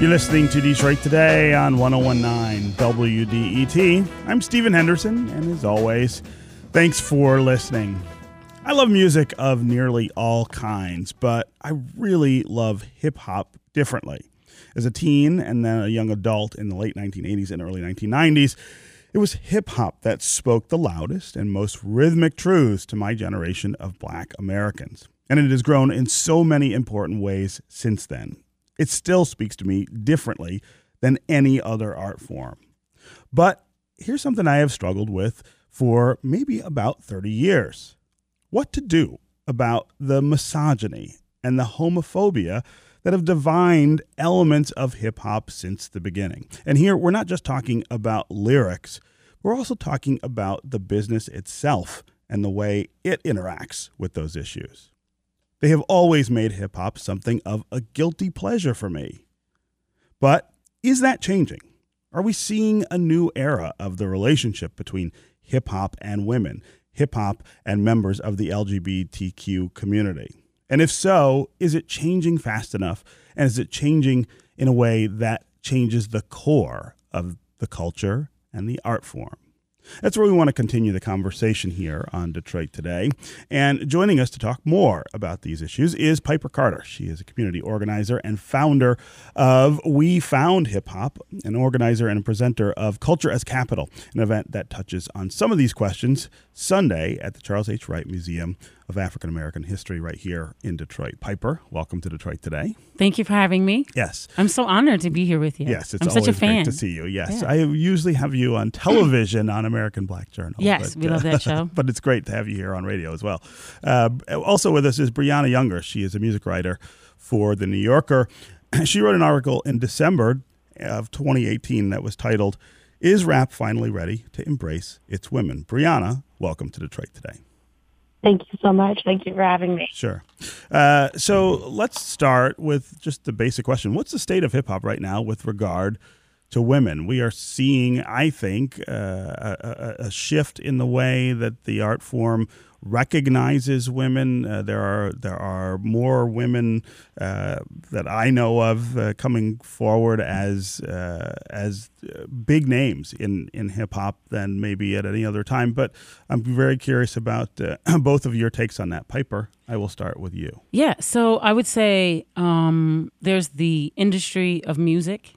You're listening to Detroit Today on 101.9 WDET. I'm Stephen Henderson, and as always, thanks for listening. I love music of nearly all kinds, but I really love hip-hop differently. As a teen and then a young adult in the late 1980s and early 1990s, it was hip-hop that spoke the loudest and most rhythmic truths to my generation of Black Americans. And it has grown in so many important ways since then. It still speaks to me differently than any other art form. But here's something I have struggled with for maybe about 30 years. What to do about the misogyny and the homophobia that have defined elements of hip-hop since the beginning. And here, we're not just talking about lyrics. We're also talking about the business itself and the way it interacts with those issues. They have always made hip-hop something of a guilty pleasure for me. But is that changing? Are we seeing a new era of the relationship between hip-hop and women, hip-hop and members of the LGBTQ community? And if so, is it changing fast enough? And is it changing in a way that changes the core of the culture and the art form? That's where we want to continue the conversation here on Detroit Today. And joining us to talk more about these issues is Piper Carter. She is a community organizer and founder of We Found Hip Hop, an organizer and a presenter of Culture as Capital, an event that touches on some of these questions Sunday at the Charles H. Wright Museum of African-American History right here in Detroit. Piper, welcome to Detroit Today. Thank you for having me. Yes. I'm so honored to be here with you. Yes, it's always great to see you. Yes, yeah. I usually have you on television on American Black Journal. Yes, we love that show. But it's great to have you here on radio as well. Also with us is Brianna Younger. She is a music writer for The New Yorker. She wrote an article in December of 2018 that was titled, "Is Rap Finally Ready to Embrace Its Women?" Brianna, welcome to Detroit Today. Thank you so much. Thank you for having me. Sure. So let's start with just the basic question. What's the state of hip-hop right now with regard to women? We are seeing, I think, a shift in the way that the art form recognizes women. There are more women that I know of coming forward as big names in hip hop than maybe at any other time. But I'm very curious about both of your takes on that. Piper, I will start with you. Yeah, so I would say there's the industry of music,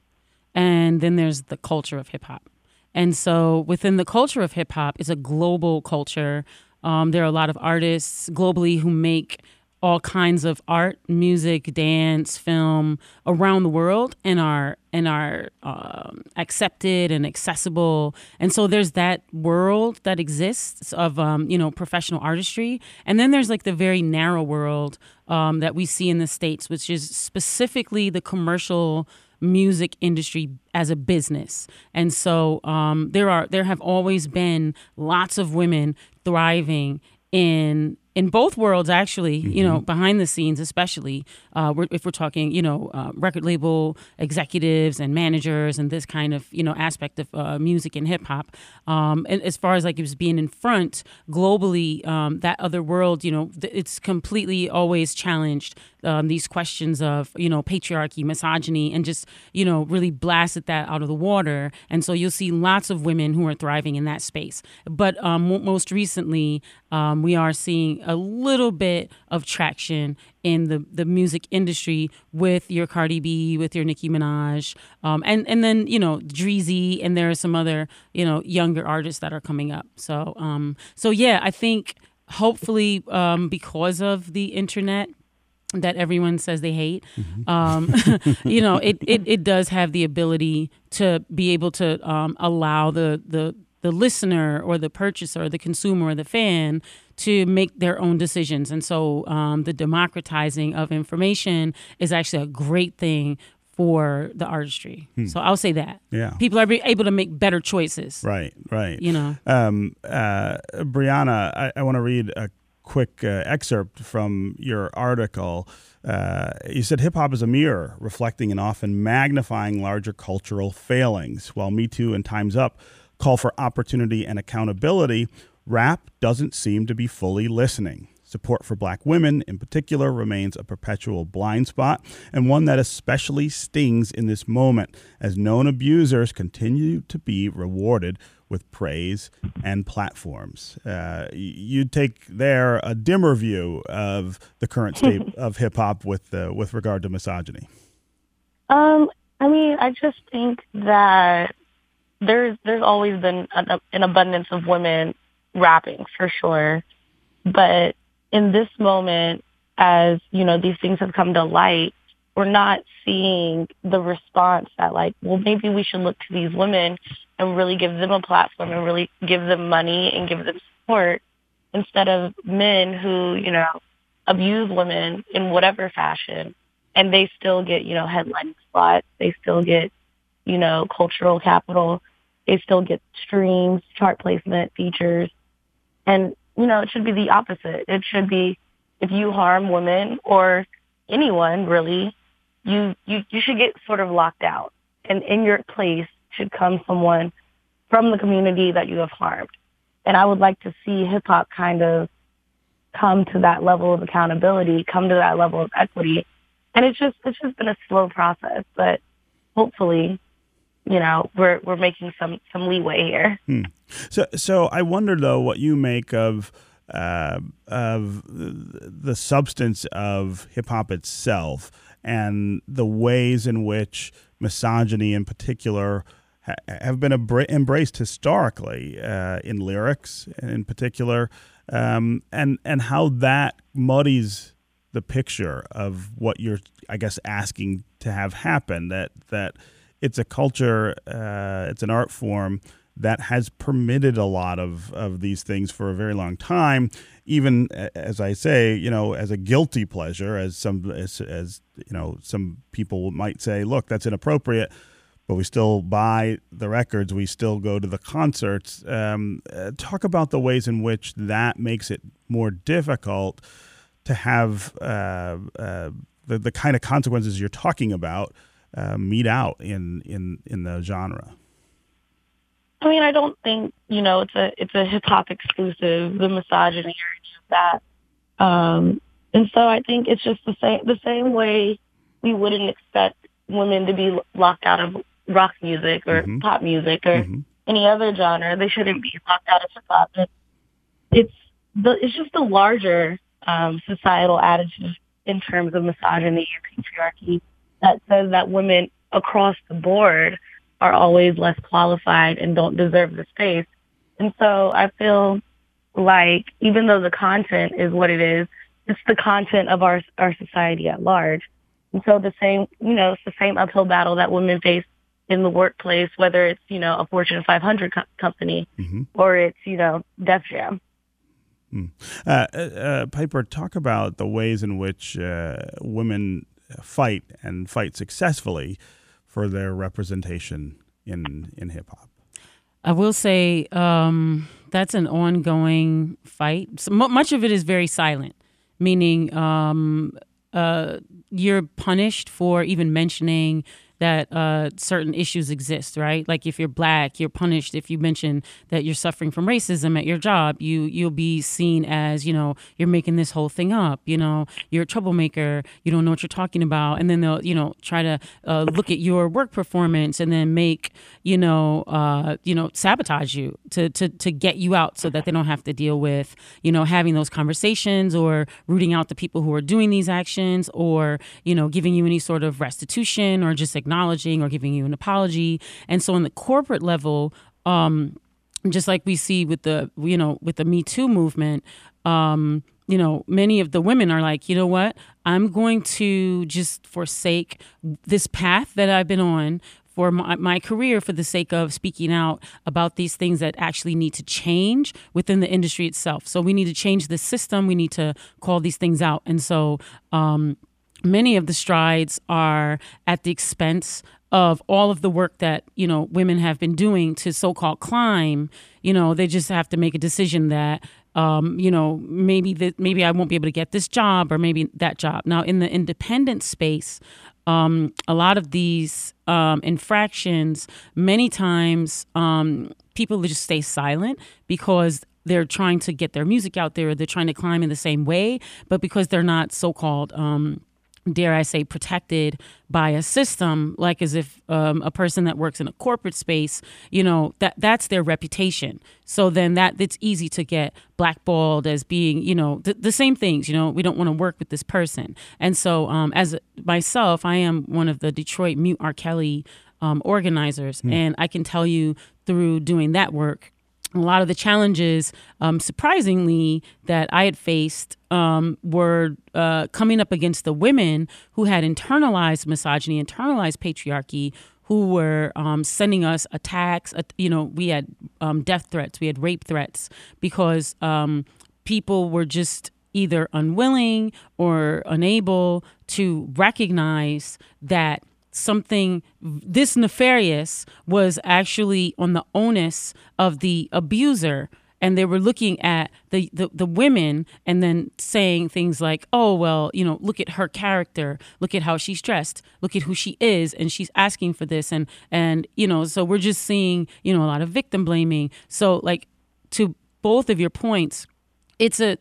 and then there's the culture of hip hop. And so within the culture of hip hop, it's a global culture. There are a lot of artists globally who make all kinds of art, music, dance, film around the world and are accepted and accessible. And so there's that world that exists of, professional artistry. And then there's like the very narrow world that we see in the States, which is specifically the commercial music industry as a business. And so there have always been lots of women thriving in both worlds, actually, mm-hmm. Behind the scenes, especially if we're talking, record label executives and managers and this kind of, aspect of music and hip hop. And as far as like it was being in front globally, that other world, it's completely always challenged these questions of, patriarchy, misogyny, and just, really blasted that out of the water. And so you'll see lots of women who are thriving in that space. But most recently, we are seeing a little bit of traction in the music industry with your Cardi B, with your Nicki Minaj, and then, Drezy, and there are some other, younger artists that are coming up. So, yeah, I think hopefully because of the internet that everyone says they hate, mm-hmm. It does have the ability to be able to allow the listener or the purchaser, the consumer or the fan to make their own decisions. And so the democratizing of information is actually a great thing for the artistry. So I'll say that. Yeah. People are able to make better choices. Right. Brianna, I want to read a quick excerpt from your article. You said hip-hop is a mirror reflecting and often magnifying larger cultural failings. While Me Too and Time's Up call for opportunity and accountability, rap doesn't seem to be fully listening. Support for Black women, in particular, remains a perpetual blind spot, and one that especially stings in this moment, as known abusers continue to be rewarded with praise and platforms. You take there a dimmer view of the current state of hip hop with regard to misogyny. I mean, I just think that there's always been an abundance of women rapping for sure, but in this moment, as you know, these things have come to light, we're not seeing the response that, like, well, maybe we should look to these women and really give them a platform and really give them money and give them support, instead of men who, you know, abuse women in whatever fashion, and they still get, you know, headline spots, they still get, you know, cultural capital, they still get streams, chart placement, features. And, you know, it should be the opposite. It should be, if you harm women or anyone really, you should get sort of locked out, and in your place should come someone from the community that you have harmed. And I would like to see hip hop kind of come to that level of accountability, come to that level of equity. And it's just been a slow process, but hopefully, you know, we're making some leeway here. So I wonder though what you make of the substance of hip hop itself and the ways in which misogyny in particular have been embraced historically in lyrics in particular, and how that muddies the picture of what you're, I guess, asking to have happen, that it's a culture, it's an art form that has permitted a lot of these things for a very long time, even, as I say, you know, as a guilty pleasure, as you know, some people might say, look, that's inappropriate, but we still buy the records, we still go to the concerts. Talk about the ways in which that makes it more difficult to have the kind of consequences you're talking about meet out in the genre. I mean, I don't think, you know, it's a hip hop exclusive, the misogyny or any of that. And so I think it's just the same way we wouldn't expect women to be locked out of rock music or mm-hmm. pop music or mm-hmm. any other genre. They shouldn't be locked out of hip hop. It's just the larger societal attitude in terms of misogyny and patriarchy that says that women across the board are always less qualified and don't deserve the space. And so I feel like even though the content is what it is, it's the content of our society at large. And so it's the same uphill battle that women face in the workplace, whether it's, you know, a Fortune 500 company mm-hmm. or it's, you know, Def Jam. Piper, talk about the ways in which women fight successfully for their representation in hip hop. I will say that's an ongoing fight. So much of it is very silent, meaning you're punished for even mentioning that certain issues exist, right? Like if you're Black, you're punished if you mention that you're suffering from racism at your job. You'll be seen as, you know, you're making this whole thing up, you know, you're a troublemaker, you don't know what you're talking about. And then they'll, you know, try to look at your work performance and then make, you know, sabotage you to get you out so that they don't have to deal with, you know, having those conversations or rooting out the people who are doing these actions or, you know, giving you any sort of restitution or just acknowledging or giving you an apology. And so on the corporate level, just like we see with the, you know, with the Me Too movement, you know, many of the women are like, you know what, I'm going to just forsake this path that I've been on for my career for the sake of speaking out about these things that actually need to change within the industry itself. So we need to change the system. We need to call these things out. And so, many of the strides are at the expense of all of the work that, you know, women have been doing to so-called climb. You know, they just have to make a decision that, you know, maybe I won't be able to get this job or maybe that job. Now, in the independent space, a lot of these infractions, many times people just stay silent because they're trying to get their music out there. They're trying to climb in the same way, but because they're not so-called, dare I say, protected by a system, like as if a person that works in a corporate space, you know, that's their reputation. So then it's easy to get blackballed as being, you know, the same things, you know, we don't want to work with this person. And so as myself, I am one of the Detroit Mute R. Kelly organizers. Mm. And I can tell you through doing that work, a lot of the challenges, surprisingly, that I had faced were coming up against the women who had internalized misogyny, internalized patriarchy, who were sending us attacks. You know, we had death threats, we had rape threats, because people were just either unwilling or unable to recognize that something this nefarious was actually on the onus of the abuser, and they were looking at the women and then saying things like, oh, well, you know, look at her character, look at how she's dressed, look at who she is, and she's asking for this, and you know, so we're just seeing, you know, a lot of victim blaming. So like, to both of your points, it's going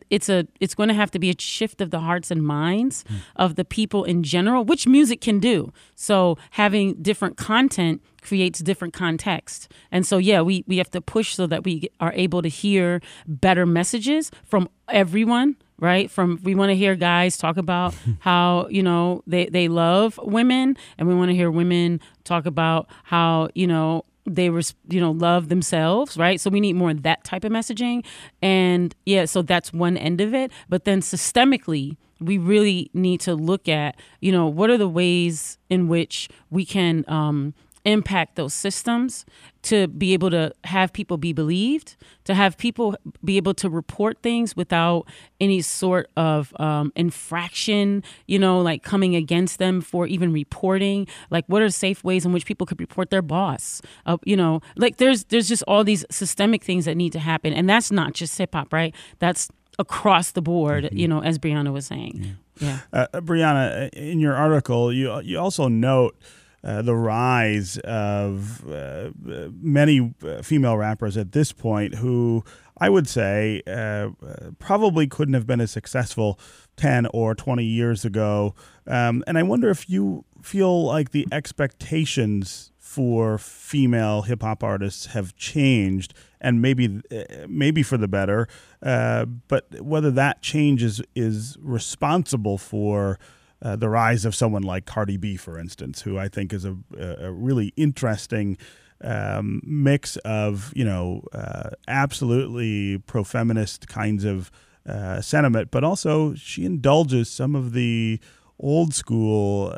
to have to be a shift of the hearts and minds of the people in general, which music can do. So having different content creates different context. And so, yeah, we have to push so that we are able to hear better messages from everyone, right? We want to hear guys talk about how, you know, they love women, and we want to hear women talk about how, you know, they were, you know, love themselves, right? So we need more of that type of messaging. And yeah, so that's one end of it. But then systemically, we really need to look at, you know, what are the ways in which we can impact those systems to be able to have people be believed, to have people be able to report things without any sort of infraction, you know, like coming against them for even reporting. Like, what are safe ways in which people could report their boss? You know, like there's just all these systemic things that need to happen. And that's not just hip hop, right? That's across the board, you know, as Brianna was saying. Yeah. Brianna, in your article, you also note the rise of many female rappers at this point who I would say probably couldn't have been as successful 10 or 20 years ago. And I wonder if you feel like the expectations for female hip hop artists have changed, and maybe for the better, but whether that change is responsible for the rise of someone like Cardi B, for instance, who I think is a really interesting mix of, you know, absolutely pro-feminist kinds of sentiment, but also she indulges some of the old school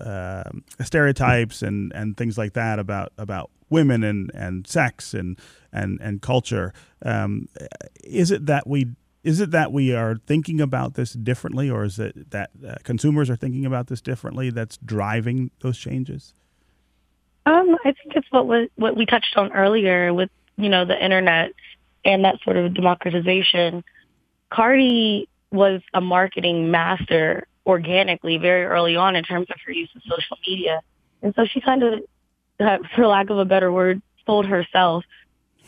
stereotypes and things like that about women and sex and culture. Is it that we are thinking about this differently, or is it that consumers are thinking about this differently that's driving those changes? I think it's what we touched on earlier with, you know, the internet and that sort of democratization. Cardi was a marketing master organically very early on in terms of her use of social media. And so she kind of, for lack of a better word, sold herself,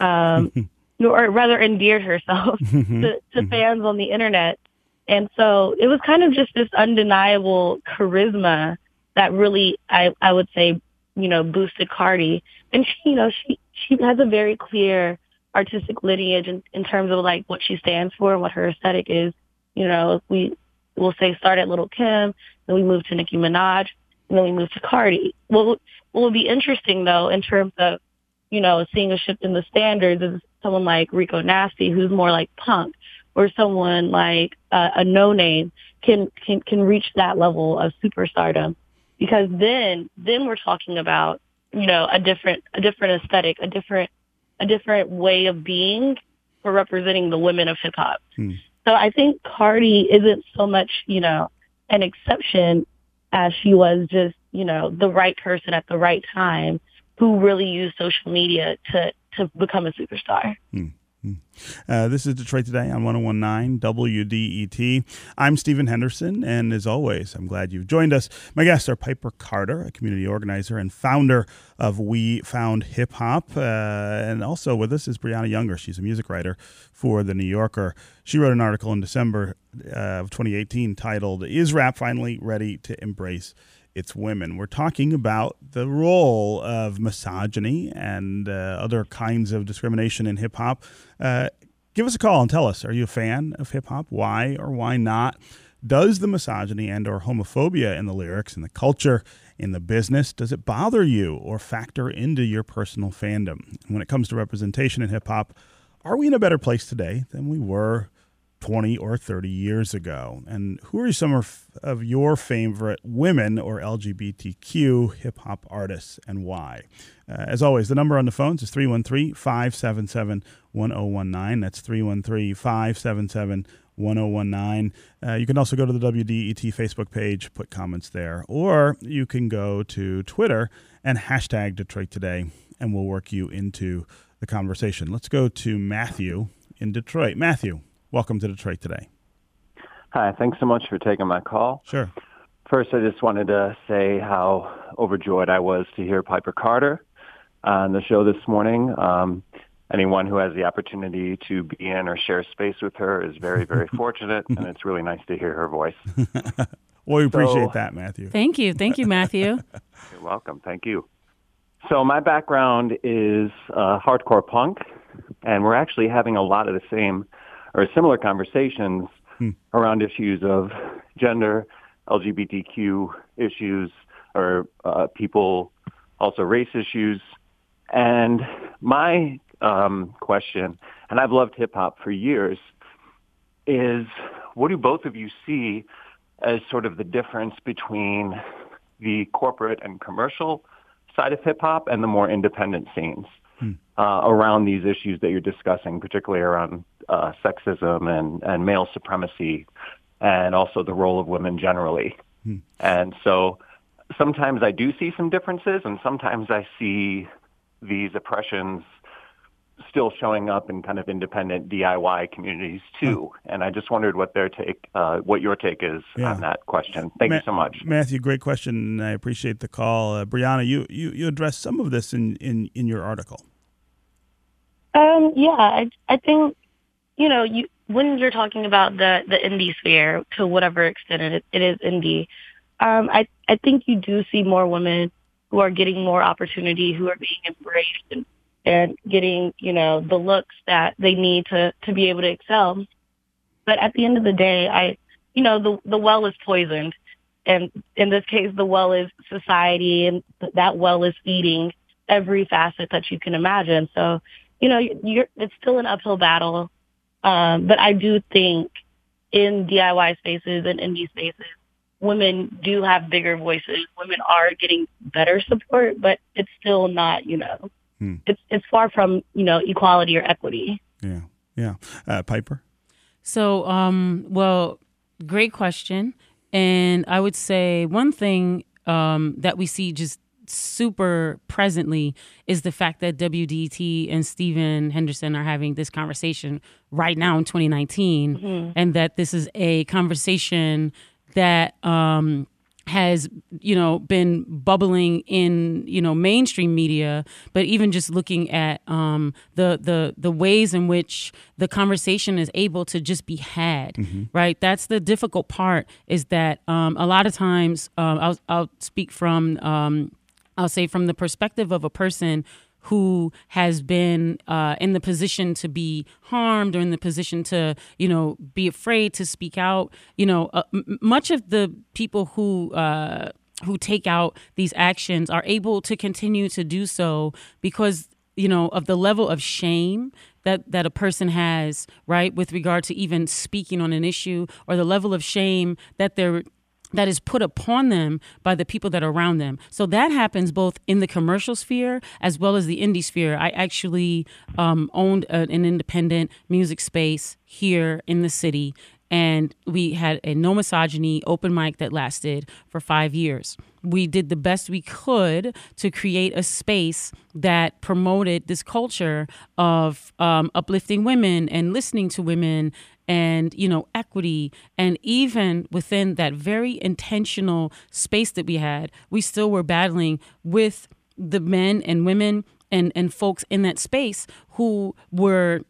or rather endeared herself to fans on the internet. And so it was kind of just this undeniable charisma that really, I would say, you know, boosted Cardi. And she, you know, she has a very clear artistic lineage in terms of like what she stands for and what her aesthetic is. You know, we will say start at Little Kim, then we move to Nicki Minaj, and then we move to Cardi. What will be interesting though, in terms of, you know, seeing a shift in the standards is someone like Rico Nasty, who's more like punk, or someone like a No Name can reach that level of superstardom, because then we're talking about, you know, a different aesthetic, a different way of being for representing the women of hip hop. So I think Cardi isn't so much, you know, an exception as she was just, you know, the right person at the right time who really used social media to become a superstar. This is Detroit Today on 101.9 WDET. I'm Stephen Henderson, and as always, I'm glad you've joined us. My guests are Piper Carter, a community organizer and founder of We Found Hip Hop. And also with us is Brianna Younger. She's a music writer for The New Yorker. She wrote an article in December of 2018 titled, "Is Rap Finally Ready to Embrace It's Women?" We're talking about the role of misogyny and other kinds of discrimination in hip-hop. Give us a call and tell us, are you a fan of hip-hop? Why or why not? Does the misogyny and or homophobia in the lyrics, in the culture, in the business, does it bother you or factor into your personal fandom? When it comes to representation in hip-hop, are we in a better place today than we were 20 or 30 years ago? And who are some of your favorite women or LGBTQ hip-hop artists and why? As always, the number on the phones is 313-577-1019. That's 313-577-1019. You can also go to the WDET Facebook page, put comments there, or you can go to Twitter and hashtag Detroit Today, and we'll work you into the conversation. Let's go to Matthew in Detroit. Matthew, welcome to Detroit Today. Hi, thanks so much for taking my call. Sure. First, I just wanted to say how overjoyed I was to hear Piper Carter on the show this morning. Anyone who has the opportunity to be in or share space with her is very, very fortunate, and it's really nice to hear her voice. Well, we appreciate that, Matthew. Thank you. Thank you, Matthew. You're welcome. Thank you. So my background is hardcore punk, and we're actually having a lot of the same or similar conversations around issues of gender, LGBTQ issues, or people, also race issues. And my question, and I've loved hip-hop for years, is what do both of you see as sort of the difference between the corporate and commercial side of hip-hop and the more independent scenes around these issues that you're discussing, particularly around sexism and male supremacy, and also the role of women generally. And so sometimes I do see some differences, and sometimes I see these oppressions still showing up in kind of independent DIY communities too. And I just wondered what their take, what your take is on that question. Thank you so much, Matthew. Great question. I appreciate the call. Brianna, you addressed some of this in your article. I think, you know, when you're talking about the indie sphere, to whatever extent it is indie, I think you do see more women who are getting more opportunity, who are being embraced and getting, you know, the looks that they need to be able to excel. But at the end of the day, the well is poisoned. And in this case, the well is society, and that well is eating every facet that you can imagine. So, you know, it's still an uphill battle. But I do think in DIY spaces and indie spaces, women do have bigger voices. Women are getting better support, but it's still not, you know, it's far from, you know, equality or equity. Yeah. Yeah. Piper? So, great question. And I would say one thing that we see just super presently is the fact that WDET and Stephen Henderson are having this conversation right now in 2019, and that this is a conversation that has, you know, been bubbling in, you know, mainstream media, but even just looking at the ways in which the conversation is able to just be had, right? That's the difficult part, is that a lot of times I'll speak from I'll say from the perspective of a person who has been in the position to be harmed or in the position to, you know, be afraid to speak out. You know, much of the people who take out these actions are able to continue to do so because, you know, of the level of shame that a person has, right, with regard to even speaking on an issue, or the level of shame that is put upon them by the people that are around them. So that happens both in the commercial sphere as well as the indie sphere. I actually owned an independent music space here in the city, and we had a no misogyny open mic that lasted for 5 years, we did the best we could to create a space that promoted this culture of uplifting women and listening to women and, you know, equity. And even within that very intentional space that we had, we still were battling with the men and women and folks in that space who were,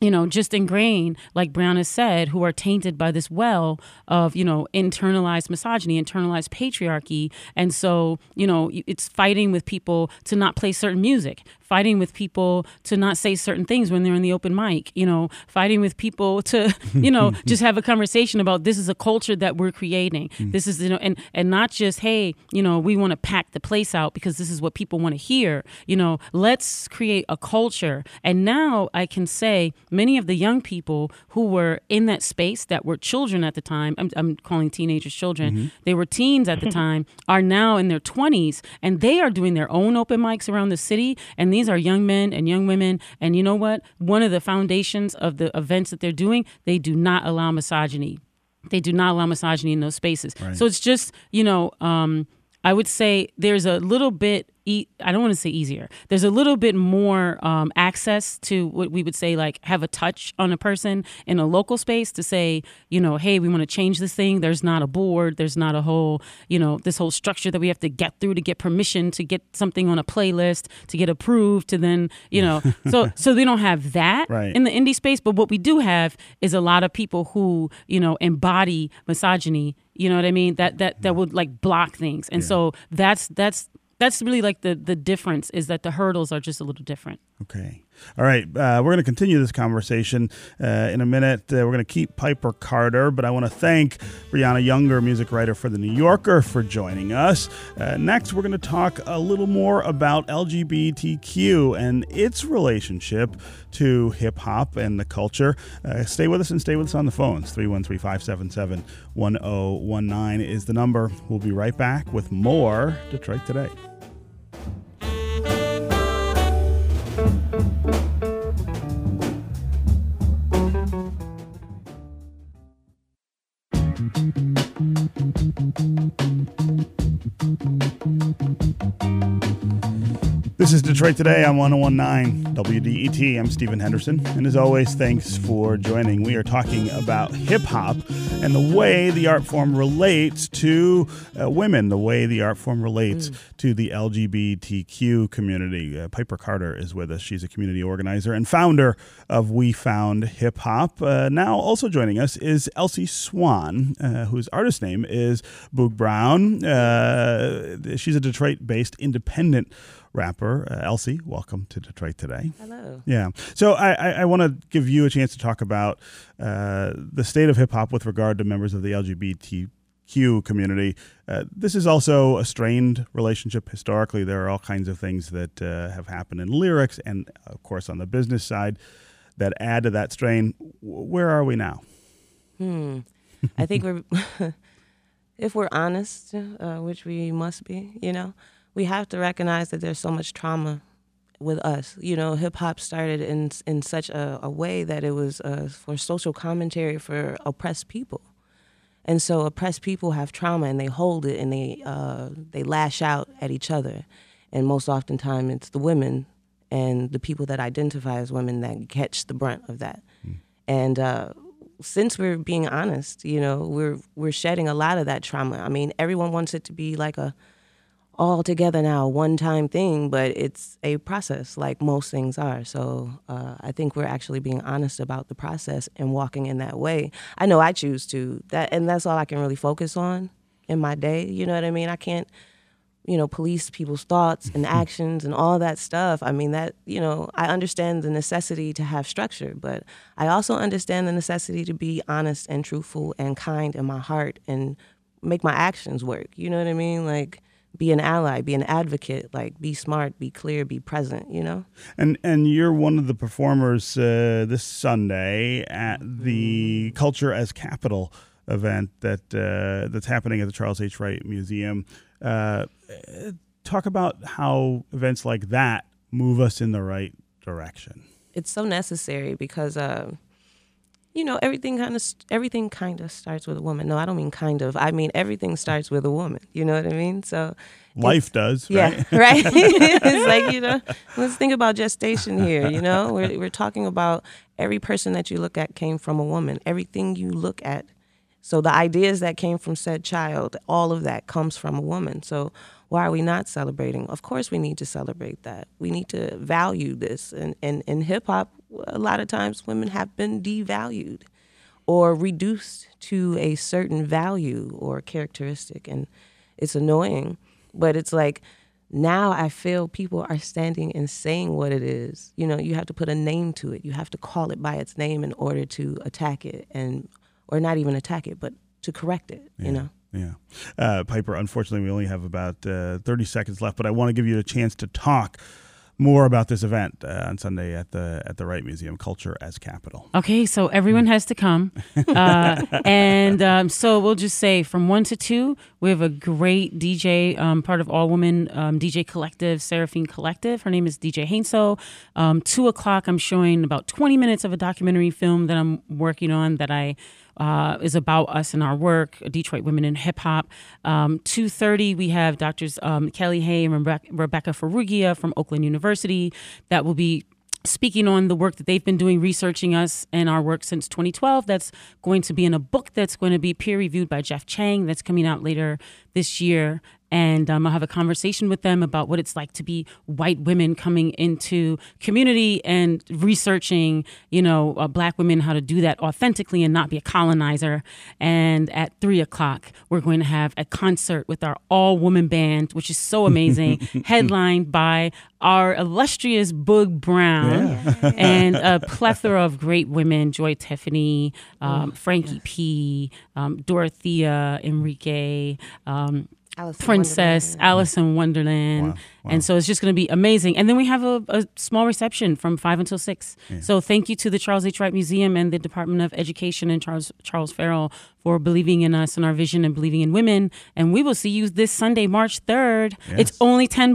you know, just ingrained, like Brianna said, who are tainted by this well of, you know, internalized misogyny, internalized patriarchy. And so, you know, it's fighting with people to not play certain music, fighting with people to not say certain things when they're in the open mic, you know, fighting with people to, you know, just have a conversation about this is a culture that we're creating. This is, you know, and not just, hey, you know, we want to pack the place out because this is what people want to hear. You know, let's create a culture. And now I can say, many of the young people who were in that space that were children at the time, I'm calling teenagers children, they were teens at the time, are now in their 20s, and they are doing their own open mics around the city, and these are young men and young women, and you know what? One of the foundations of the events that they're doing, they do not allow misogyny. They do not allow misogyny in those spaces. Right. So it's just, you know, I would say there's a little bit, I don't want to say easier, there's a little bit more access to what we would say, like, have a touch on a person in a local space to say, you know, hey, we want to change this thing. There's not a board. There's not a whole, you know, this whole structure that we have to get through to get permission to get something on a playlist, to get approved, to then, you know. So they don't have that in the indie space. But what we do have is a lot of people who, you know, embody misogyny. You know what I mean? That would, like, block things. And so that's really, like, the difference is that the hurdles are just a little different. Okay. All right. We're going to continue this conversation in a minute. We're going to keep Piper Carter, but I want to thank Brianna Younger, music writer for The New Yorker, for joining us. Next, we're going to talk a little more about LGBTQ and its relationship to hip-hop and the culture. Stay with us and stay with us on the phones. 313-577-1019 is the number. We'll be right back with more Detroit Today. This is Detroit Today on 101.9 WDET. I'm Stephen Henderson, and as always, thanks for joining. We are talking about hip-hop and the way the art form relates to women, the way the art form relates to the LGBTQ community. Piper Carter is with us. She's a community organizer and founder of We Found Hip Hop. Now also joining us is Elsie Swan, whose artist name is Boog Brown. She's a Detroit-based independent rapper. Elsie, welcome to Detroit Today. Hello. Yeah. So I want to give you a chance to talk about the state of hip hop with regard to members of the LGBTQ community. This is also a strained relationship historically. There are all kinds of things that have happened in lyrics and, of course, on the business side that add to that strain. Where are we now? I think we're, if we're honest, which we must be, you know, we have to recognize that there's so much trauma with us. You know, hip-hop started in such a way that it was for social commentary for oppressed people. And so oppressed people have trauma, and they hold it, and they lash out at each other. And most oftentimes it's the women and the people that identify as women that catch the brunt of that. And since we're being honest, you know, we're shedding a lot of that trauma. I mean, everyone wants it to be like a all together now, one-time thing, but it's a process like most things are. So I think we're actually being honest about the process and walking in that way. I know I choose to, and that's all I can really focus on in my day, you know what I mean? I can't, you know, police people's thoughts and actions and all that stuff. I mean, that, you know, I understand the necessity to have structure, but I also understand the necessity to be honest and truthful and kind in my heart and make my actions work, you know what I mean? Like, be an ally, be an advocate, like, be smart, be clear, be present, you know? And you're one of the performers this Sunday at the Culture as Capital event that's happening at the Charles H. Wright Museum. Talk about how events like that move us in the right direction. It's so necessary because you know, everything kind of starts with a woman. No, I don't mean kind of. I mean everything starts with a woman. You know what I mean? So life does. Yeah, right. It's like, you know, let's think about gestation here. You know, we're talking about every person that you look at came from a woman. Everything you look at. So the ideas that came from said child, all of that comes from a woman. So why are we not celebrating? Of course we need to celebrate that. We need to value this. And in hip-hop, a lot of times women have been devalued or reduced to a certain value or characteristic. And it's annoying, but it's like now I feel people are standing and saying what it is. You know, you have to put a name to it. You have to call it by its name in order to attack it and or not even attack it, but to correct it, yeah, you know? Yeah. Piper, unfortunately, we only have about 30 seconds left, but I want to give you a chance to talk more about this event on Sunday at the Wright Museum, Culture as Capital. Okay, so everyone has to come. So we'll just say from 1 to 2, we have a great DJ, part of All Women DJ Collective, Seraphine Collective. Her name is DJ Hainso. 2 o'clock, I'm showing about 20 minutes of a documentary film that I'm working on that I... is about us and our work, Detroit Women in Hip Hop. 2:30, we have Doctors Kelly Hay and Rebecca Ferrugia from Oakland University that will be speaking on the work that they've been doing, researching us and our work since 2012. That's going to be in a book that's going to be peer-reviewed by Jeff Chang that's coming out later this year. And I'll have a conversation with them about what it's like to be white women coming into community and researching, you know, black women, how to do that authentically and not be a colonizer. And at 3 o'clock, we're going to have a concert with our all-woman band, which is so amazing, headlined by our illustrious Boog Brown and a plethora of great women, Joy Tiffany, Frankie P., Dorothea Enrique, Princess, Alice in Wonderland. Wow. Wow. And so it's just going to be amazing. And then we have a small reception from 5 until 6. Yeah. So thank you to the Charles H. Wright Museum and the Department of Education and Charles Farrell for believing in us and our vision and believing in women. And we will see you this Sunday, March 3rd. Yes. It's only $10.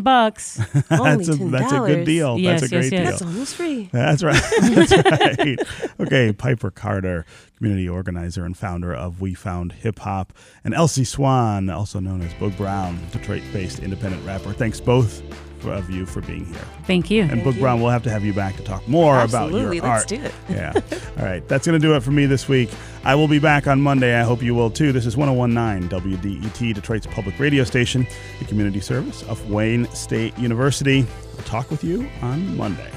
Only $10. That's a good deal. Yes, that's a great deal. That's almost free. That's right. That's right. Okay, Piper Carter, community organizer and founder of We Found Hip Hop, and Elsie Swan, also known as Boog Brown, Detroit-based independent rapper. Thanks both of you for being here. Thank you. And Boog Brown, we'll have to have you back to talk more about your art. Absolutely, let's do it. Yeah. All right, that's going to do it for me this week. I will be back on Monday. I hope you will too. This is 101.9 WDET, Detroit's public radio station, the community service of Wayne State University. We'll talk with you on Monday.